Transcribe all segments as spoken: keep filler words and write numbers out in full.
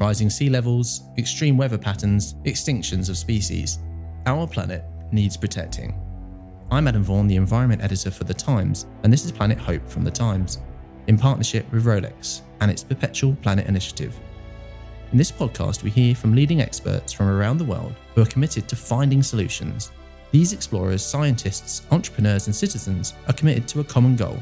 Rising sea levels, extreme weather patterns, extinctions of species. Our planet needs protecting. I'm Adam Vaughan, the environment editor for The Times, and this is Planet Hope from The Times, in partnership with Rolex and its Perpetual Planet Initiative. In this podcast, we hear from leading experts from around the world who are committed to finding solutions. These explorers, scientists, entrepreneurs, and citizens are committed to a common goal: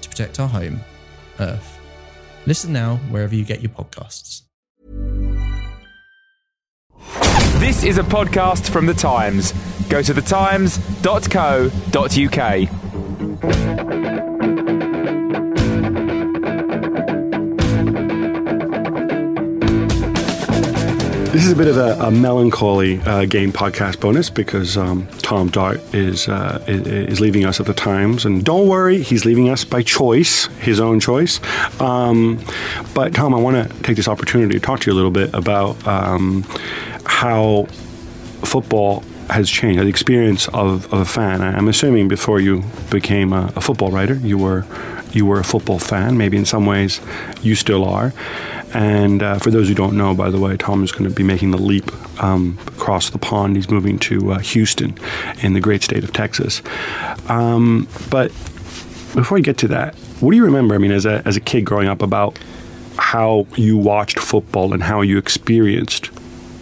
to protect our home, Earth. Listen now wherever you get your podcasts. This is a podcast from The Times. Go to the times dot co dot uk. This is a bit of a, a melancholy uh, game podcast bonus because um, Tom Dart is, uh, is is leaving us at The Times. And don't worry, he's leaving us by choice, his own choice. Um, but Tom, I want to take this opportunity to talk to you a little bit about Um, how football has changed, the experience of, of a fan. I'm assuming before you became a, a football writer, you were you were a football fan. Maybe in some ways you still are. And uh, for those who don't know, by the way, Tom is going to be making the leap um, across the pond. He's moving to uh, Houston in the great state of Texas. Um, but before we get to that, what do you remember, I mean, as a, as a kid growing up about how you watched football and how you experienced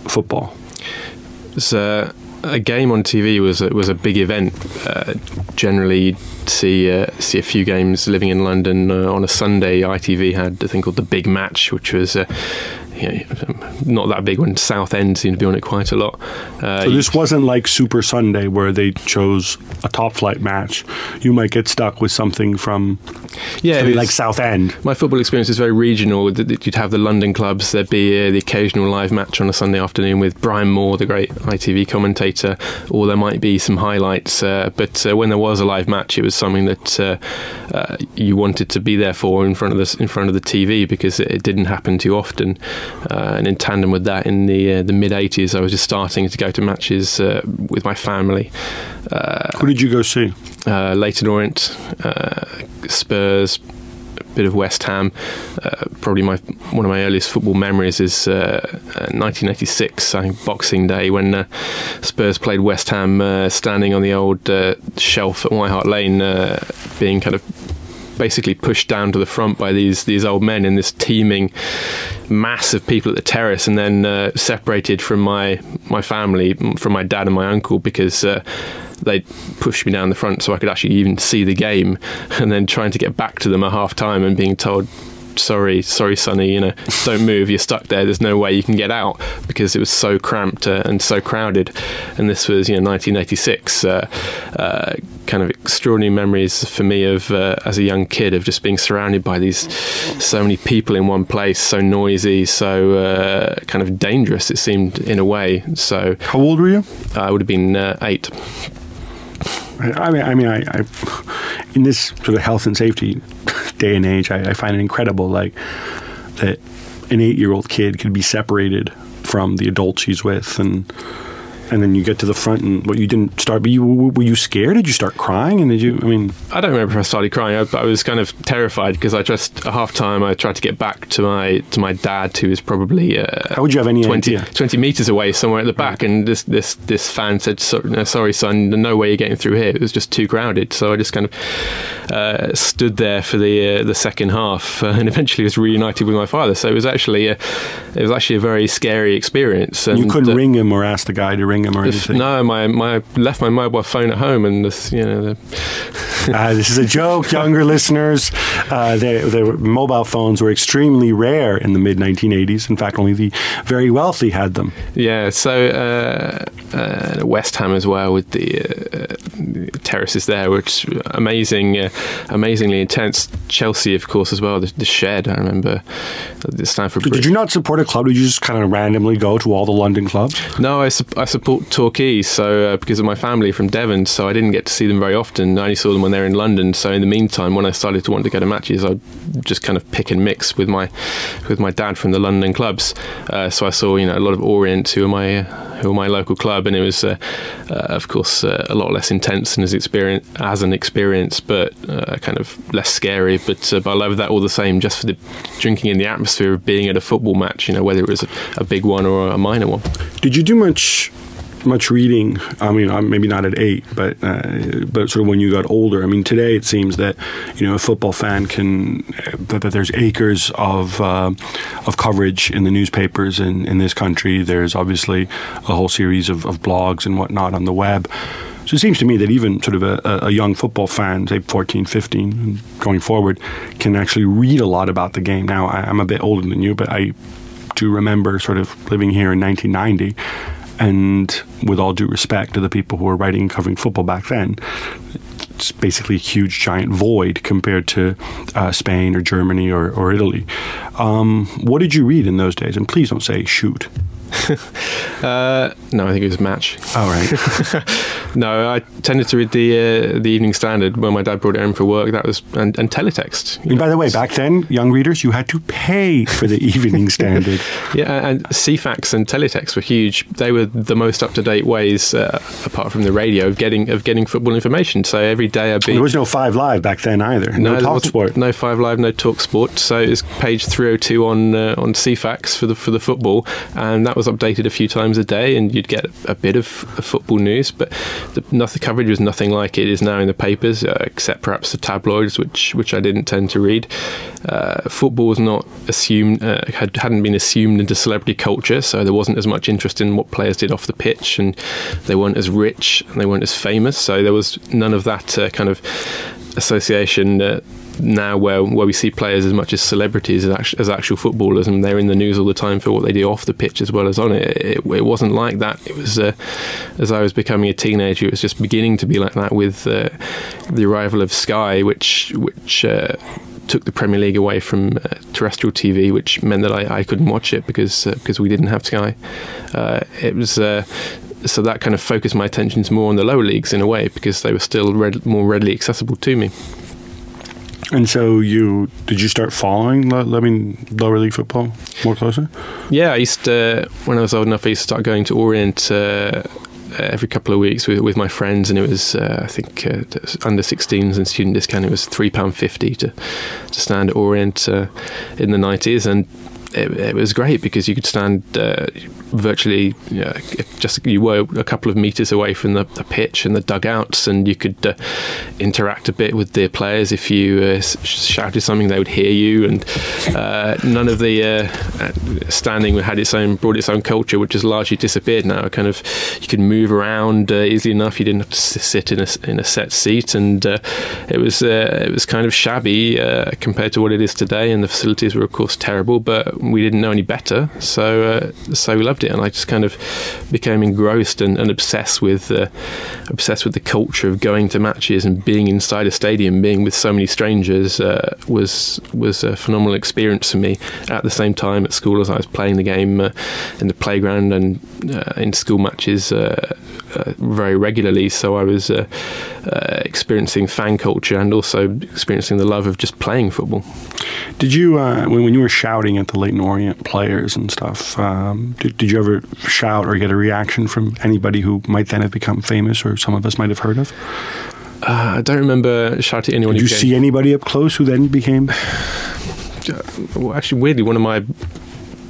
football? So a game on T V was a, was a big event. Uh, generally, you'd see uh, see a few games. Living in London, uh, on a Sunday, I T V had a thing called the Big Match, which was uh, you know, not that big one. South End seemed to be on it quite a lot. Uh, so this wasn't like Super Sunday where they chose a top flight match. You might get stuck with something from yeah, something was, like South End. My football experience is very regional. You'd have the London clubs, there'd be uh, the occasional live match on a Sunday afternoon with Brian Moore, the great I T V commentator, or there might be some highlights. Uh, but uh, when there was a live match, it was something that uh, uh, you wanted to be there for in front of the, in front of the T V because it, it didn't happen too often. Uh, and in tandem with that, in the uh, the mid-eighties, I was just starting to go to matches uh, with my family. Uh, Who did you go see? Uh, Leyton Orient, uh, Spurs, a bit of West Ham. Uh, probably my one of my earliest football memories is uh, nineteen eighty-six, I think Boxing Day, when uh, Spurs played West Ham, uh, standing on the old uh, shelf at White Hart Lane, uh, being kind of basically pushed down to the front by these these old men in this teeming mass of people at the terrace, and then uh, separated from my my family, from my dad and my uncle, because uh, they pushed me down the front so I could actually even see the game, and then trying to get back to them at half time and being told, sorry sorry Sonny, you know, don't move, you're stuck there, there's no way you can get out, because it was so cramped uh, and so crowded. And this was, you know, nineteen eighty-six. uh, uh, kind of extraordinary memories for me of uh, as a young kid, of just being surrounded by these so many people in one place, so noisy, so uh, kind of dangerous it seemed in a way. So how old were you? I would have been uh, eight. I mean, I mean, I, I in this sort of health and safety day and age, I, I find it incredible, like, that an eight-year-old kid could be separated from the adults he's with, and and then you get to the front, and what, well, you didn't start, but you, were you scared? Did you start crying? And did you, I mean, I don't remember if I started crying. I, I was kind of terrified because I just, at half time, I tried to get back to my to my dad, who was probably uh, how would you have any twenty idea? twenty metres away somewhere at the back, right. And this this this fan said, sorry son, no way you're getting through here, it was just too crowded. So I just kind of uh, stood there for the uh, the second half, uh, and eventually was reunited with my father. So it was actually a, it was actually a very scary experience. And you couldn't uh, ring him or ask the guy to ring calling him or anything? No, my my left my mobile phone at home, and this, you know. The uh, this is a joke, younger listeners. Uh, they, they were, mobile phones were extremely rare in the mid nineteen eighties. In fact, only the very wealthy had them. Yeah. So uh, uh, West Ham as well, with the, uh, the terraces there, which amazing, uh, amazingly intense. Chelsea, of course, as well. The, the Shed. I remember. The Stamford Bridge. Did you not support a club? Did you just kind of randomly go to all the London clubs? No, I, su- I support Torquay, so uh, because of my family from Devon, so I didn't get to see them very often. I only saw them when they were in London. So in the meantime, when I started to want to go to matches, I'd just kind of pick and mix with my with my dad from the London clubs. Uh, so I saw, you know, a lot of Orient, who are my uh, who are my local club, and it was, uh, uh, of course, uh, a lot less intense and as experience as an experience, but uh, kind of less scary. But uh, but I love that all the same, just for the drinking in the atmosphere of being at a football match, you know, whether it was a, a big one or a minor one. Did you do much much reading? I mean, maybe not at eight, but uh, but sort of when you got older. I mean, today it seems that, you know, a football fan can, that, that there's acres of uh, of coverage in the newspapers in, in this country. There's obviously a whole series of, of blogs and whatnot on the web. So it seems to me that even sort of a, a young football fan, say fourteen, fifteen, going forward, can actually read a lot about the game. Now, I, I'm a bit older than you, but I do remember sort of living here in nineteen ninety. And with all due respect to the people who were writing and covering football back then, it's basically a huge, giant void compared to uh, Spain or Germany or, or Italy. Um, what did you read in those days? And please don't say shoot. uh, no, I think it was Match. Oh, right. No, I tended to read the uh, the Evening Standard when my dad brought it home for work. That was and, and Teletext. And know. By the way, back then, young readers, you had to pay for the Evening Standard. Yeah, and Ceefax and Teletext were huge. They were the most up to date ways, uh, apart from the radio, of getting of getting football information. So every day I'd be. There was no five live back then either. No, no Talk Sport. No five live, no Talk Sport. So it was page three oh two on uh, on Ceefax for the for the football, and that was updated a few times a day, and you'd get a bit of, of football news, but the, not, the coverage was nothing like it is now in the papers, uh, except perhaps the tabloids, which which I didn't tend to read. Uh, football was not assumed, uh, had, hadn't been assumed into celebrity culture, so there wasn't as much interest in what players did off the pitch, and they weren't as rich and they weren't as famous, so there was none of that uh, kind of association. Uh, now where where we see players as much as celebrities as actual, as actual footballers, and they're in the news all the time for what they do off the pitch as well as on it. It, it wasn't like that. It was uh, as I was becoming a teenager, it was just beginning to be like that with uh, the arrival of Sky, which which uh, took the Premier League away from uh, terrestrial T V, which meant that I, I couldn't watch it because uh, because we didn't have Sky. Uh, it was. Uh, So that kind of focused my attentions more on the lower leagues in a way, because they were still red, more readily accessible to me. And so, you did you start following, I mean, lower league football more closely? Yeah, I used to, when I was old enough, I used to start going to Orient uh, every couple of weeks with, with my friends, and it was, uh, I think, uh, under sixteens and student discount. It was three pound fifty to to stand at Orient uh, in the nineties, and. It, it was great because you could stand uh, virtually, you know, just you were a couple of meters away from the, the pitch and the dugouts, and you could uh, interact a bit with the players. If you uh, shouted something, they would hear you, and uh, none of the uh, standing had its own brought its own culture, which has largely disappeared now. Kind of, you could move around uh, easily enough. You didn't have to sit in a in a set seat, and uh, it was uh, it was kind of shabby uh, compared to what it is today, and the facilities were of course terrible, but we didn't know any better, so uh, so we loved it, and I just kind of became engrossed and, and obsessed with uh, obsessed with the culture of going to matches and being inside a stadium, being with so many strangers. Uh, was was a phenomenal experience for me. At the same time, at school, as I was playing the game uh, in the playground and uh, in school matches uh, uh, very regularly, so I was uh, uh, experiencing fan culture and also experiencing the love of just playing football. Did you uh, when when you were shouting at the late Leyton Orient players and stuff, um, did, did you ever shout or get a reaction from anybody who might then have become famous or some of us might have heard of? Uh, I don't remember shouting at anyone. Did you see anybody up close who then became... Well, actually, weirdly, one of my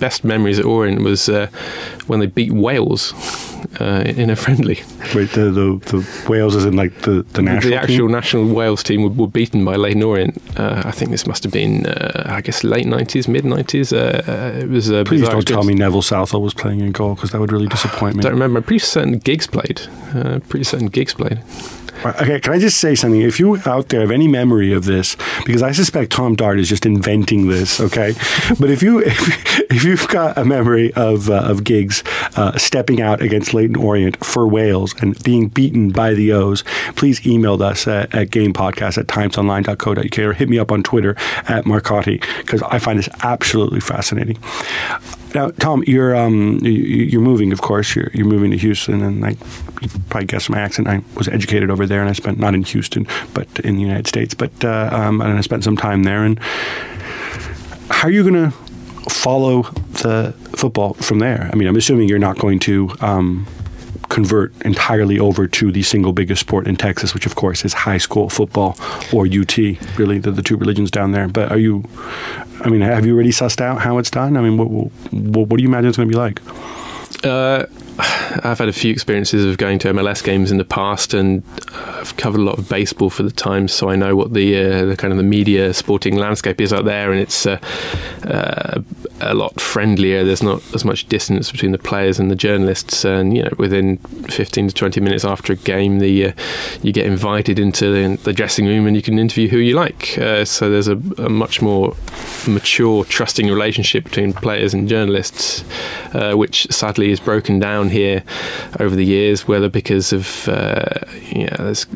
best memories at Orient was uh, when they beat Wales uh, in a friendly. Wait, the, the, the Wales as in like the, the national The actual team? National Wales team were, were beaten by Leyton Orient. Uh, I think this must have been, uh, I guess, late nineties, mid-nineties. Uh, it was a Please don't tell me Neville Southall was playing in goal, because that would really disappoint me. I don't remember. I'm pretty certain Giggs played. Uh, pretty certain Giggs played. Okay, can I just say something? If you out there have any memory of this, because I suspect Tom Dart is just inventing this, okay? But if you if, if you've got a memory of uh, of Giggs uh, stepping out against Leyton Orient for Wales and being beaten by the O's, please email us at, at GamePodcast at timesonline dot co dot uk or hit me up on Twitter at Marcotti, because I find this absolutely fascinating. Now, Tom, you're um, you're moving, of course. You're you're moving to Houston, and I you probably guessed from my accent. I was educated over there, and I spent not in Houston, but in the United States. But uh, um, and I spent some time there. And how are you going to follow the football from there? I mean, I'm assuming you're not going to um, convert entirely over to the single biggest sport in Texas, which of course is high school football, or U T. Really, the the two religions down there. But are you? I mean, have you already sussed out how it's done? I mean, what what, what do you imagine it's going to be like? Uh, I've had a few experiences of going to M L S games in the past, and I've covered a lot of baseball for the Times, so I know what the uh, the kind of the media sporting landscape is out there, and it's uh, uh, a lot friendlier. There's not as much distance between the players and the journalists, and you know, within fifteen to twenty minutes after a game, the uh, you get invited into the, the dressing room, and you can interview who you like. Uh, so there's a, a much more mature, trusting relationship between players and journalists, uh, which sadly is broken down here over the years, whether because of uh, you know, there's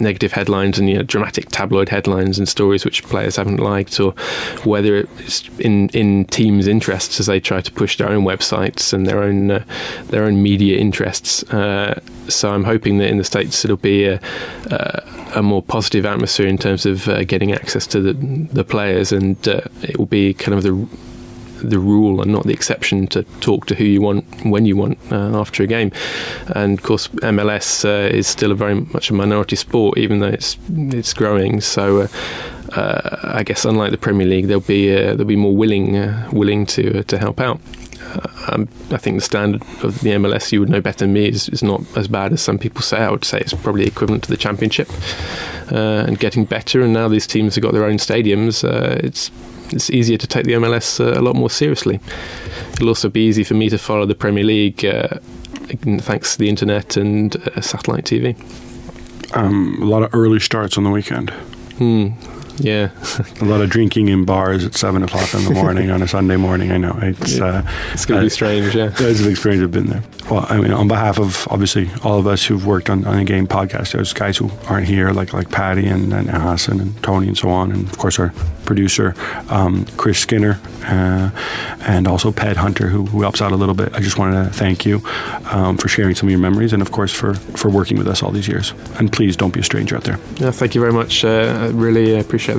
negative headlines and you know, dramatic tabloid headlines and stories which players haven't liked, or whether it's in, in teams' interests as they try to push their own websites and their own uh, their own media interests. Uh, so I'm hoping that in the States it'll be a, a, a more positive atmosphere in terms of uh, getting access to the, the players, and uh, it will be kind of the the rule and not the exception to talk to who you want when you want uh, after a game. And of course M L S uh, is still a very much a minority sport, even though it's it's growing, so uh, uh, I guess unlike the Premier League, they'll be uh, they'll be more willing uh, willing to uh, to help out. Uh, um, I think the standard of the M L S, you would know better than me, is, is not as bad as some people say. I would say it's probably equivalent to the Championship, uh, and getting better, and now these teams have got their own stadiums. uh, it's It's easier to take the M L S uh, a lot more seriously. It'll also be easy for me to follow the Premier League uh, thanks to the internet and uh, satellite T V. Um, a lot of early starts on the weekend. Mm, yeah. A lot of drinking in bars at seven o'clock in the morning on a Sunday morning. I know. It's yeah. uh, it's going to uh, be strange, yeah. Those experiences have been there. Well, I mean, on behalf of, obviously, all of us who've worked on, on the Game Podcast, there's guys who aren't here, like like Patty and, and Hassan and Tony and so on, and, of course, our producer, um, Chris Skinner, uh, and also Ped Hunter, who, who helps out a little bit. I just wanted to thank you um, for sharing some of your memories and, of course, for, for working with us all these years. And please don't be a stranger out there. Yeah, thank you very much. Uh, I really appreciate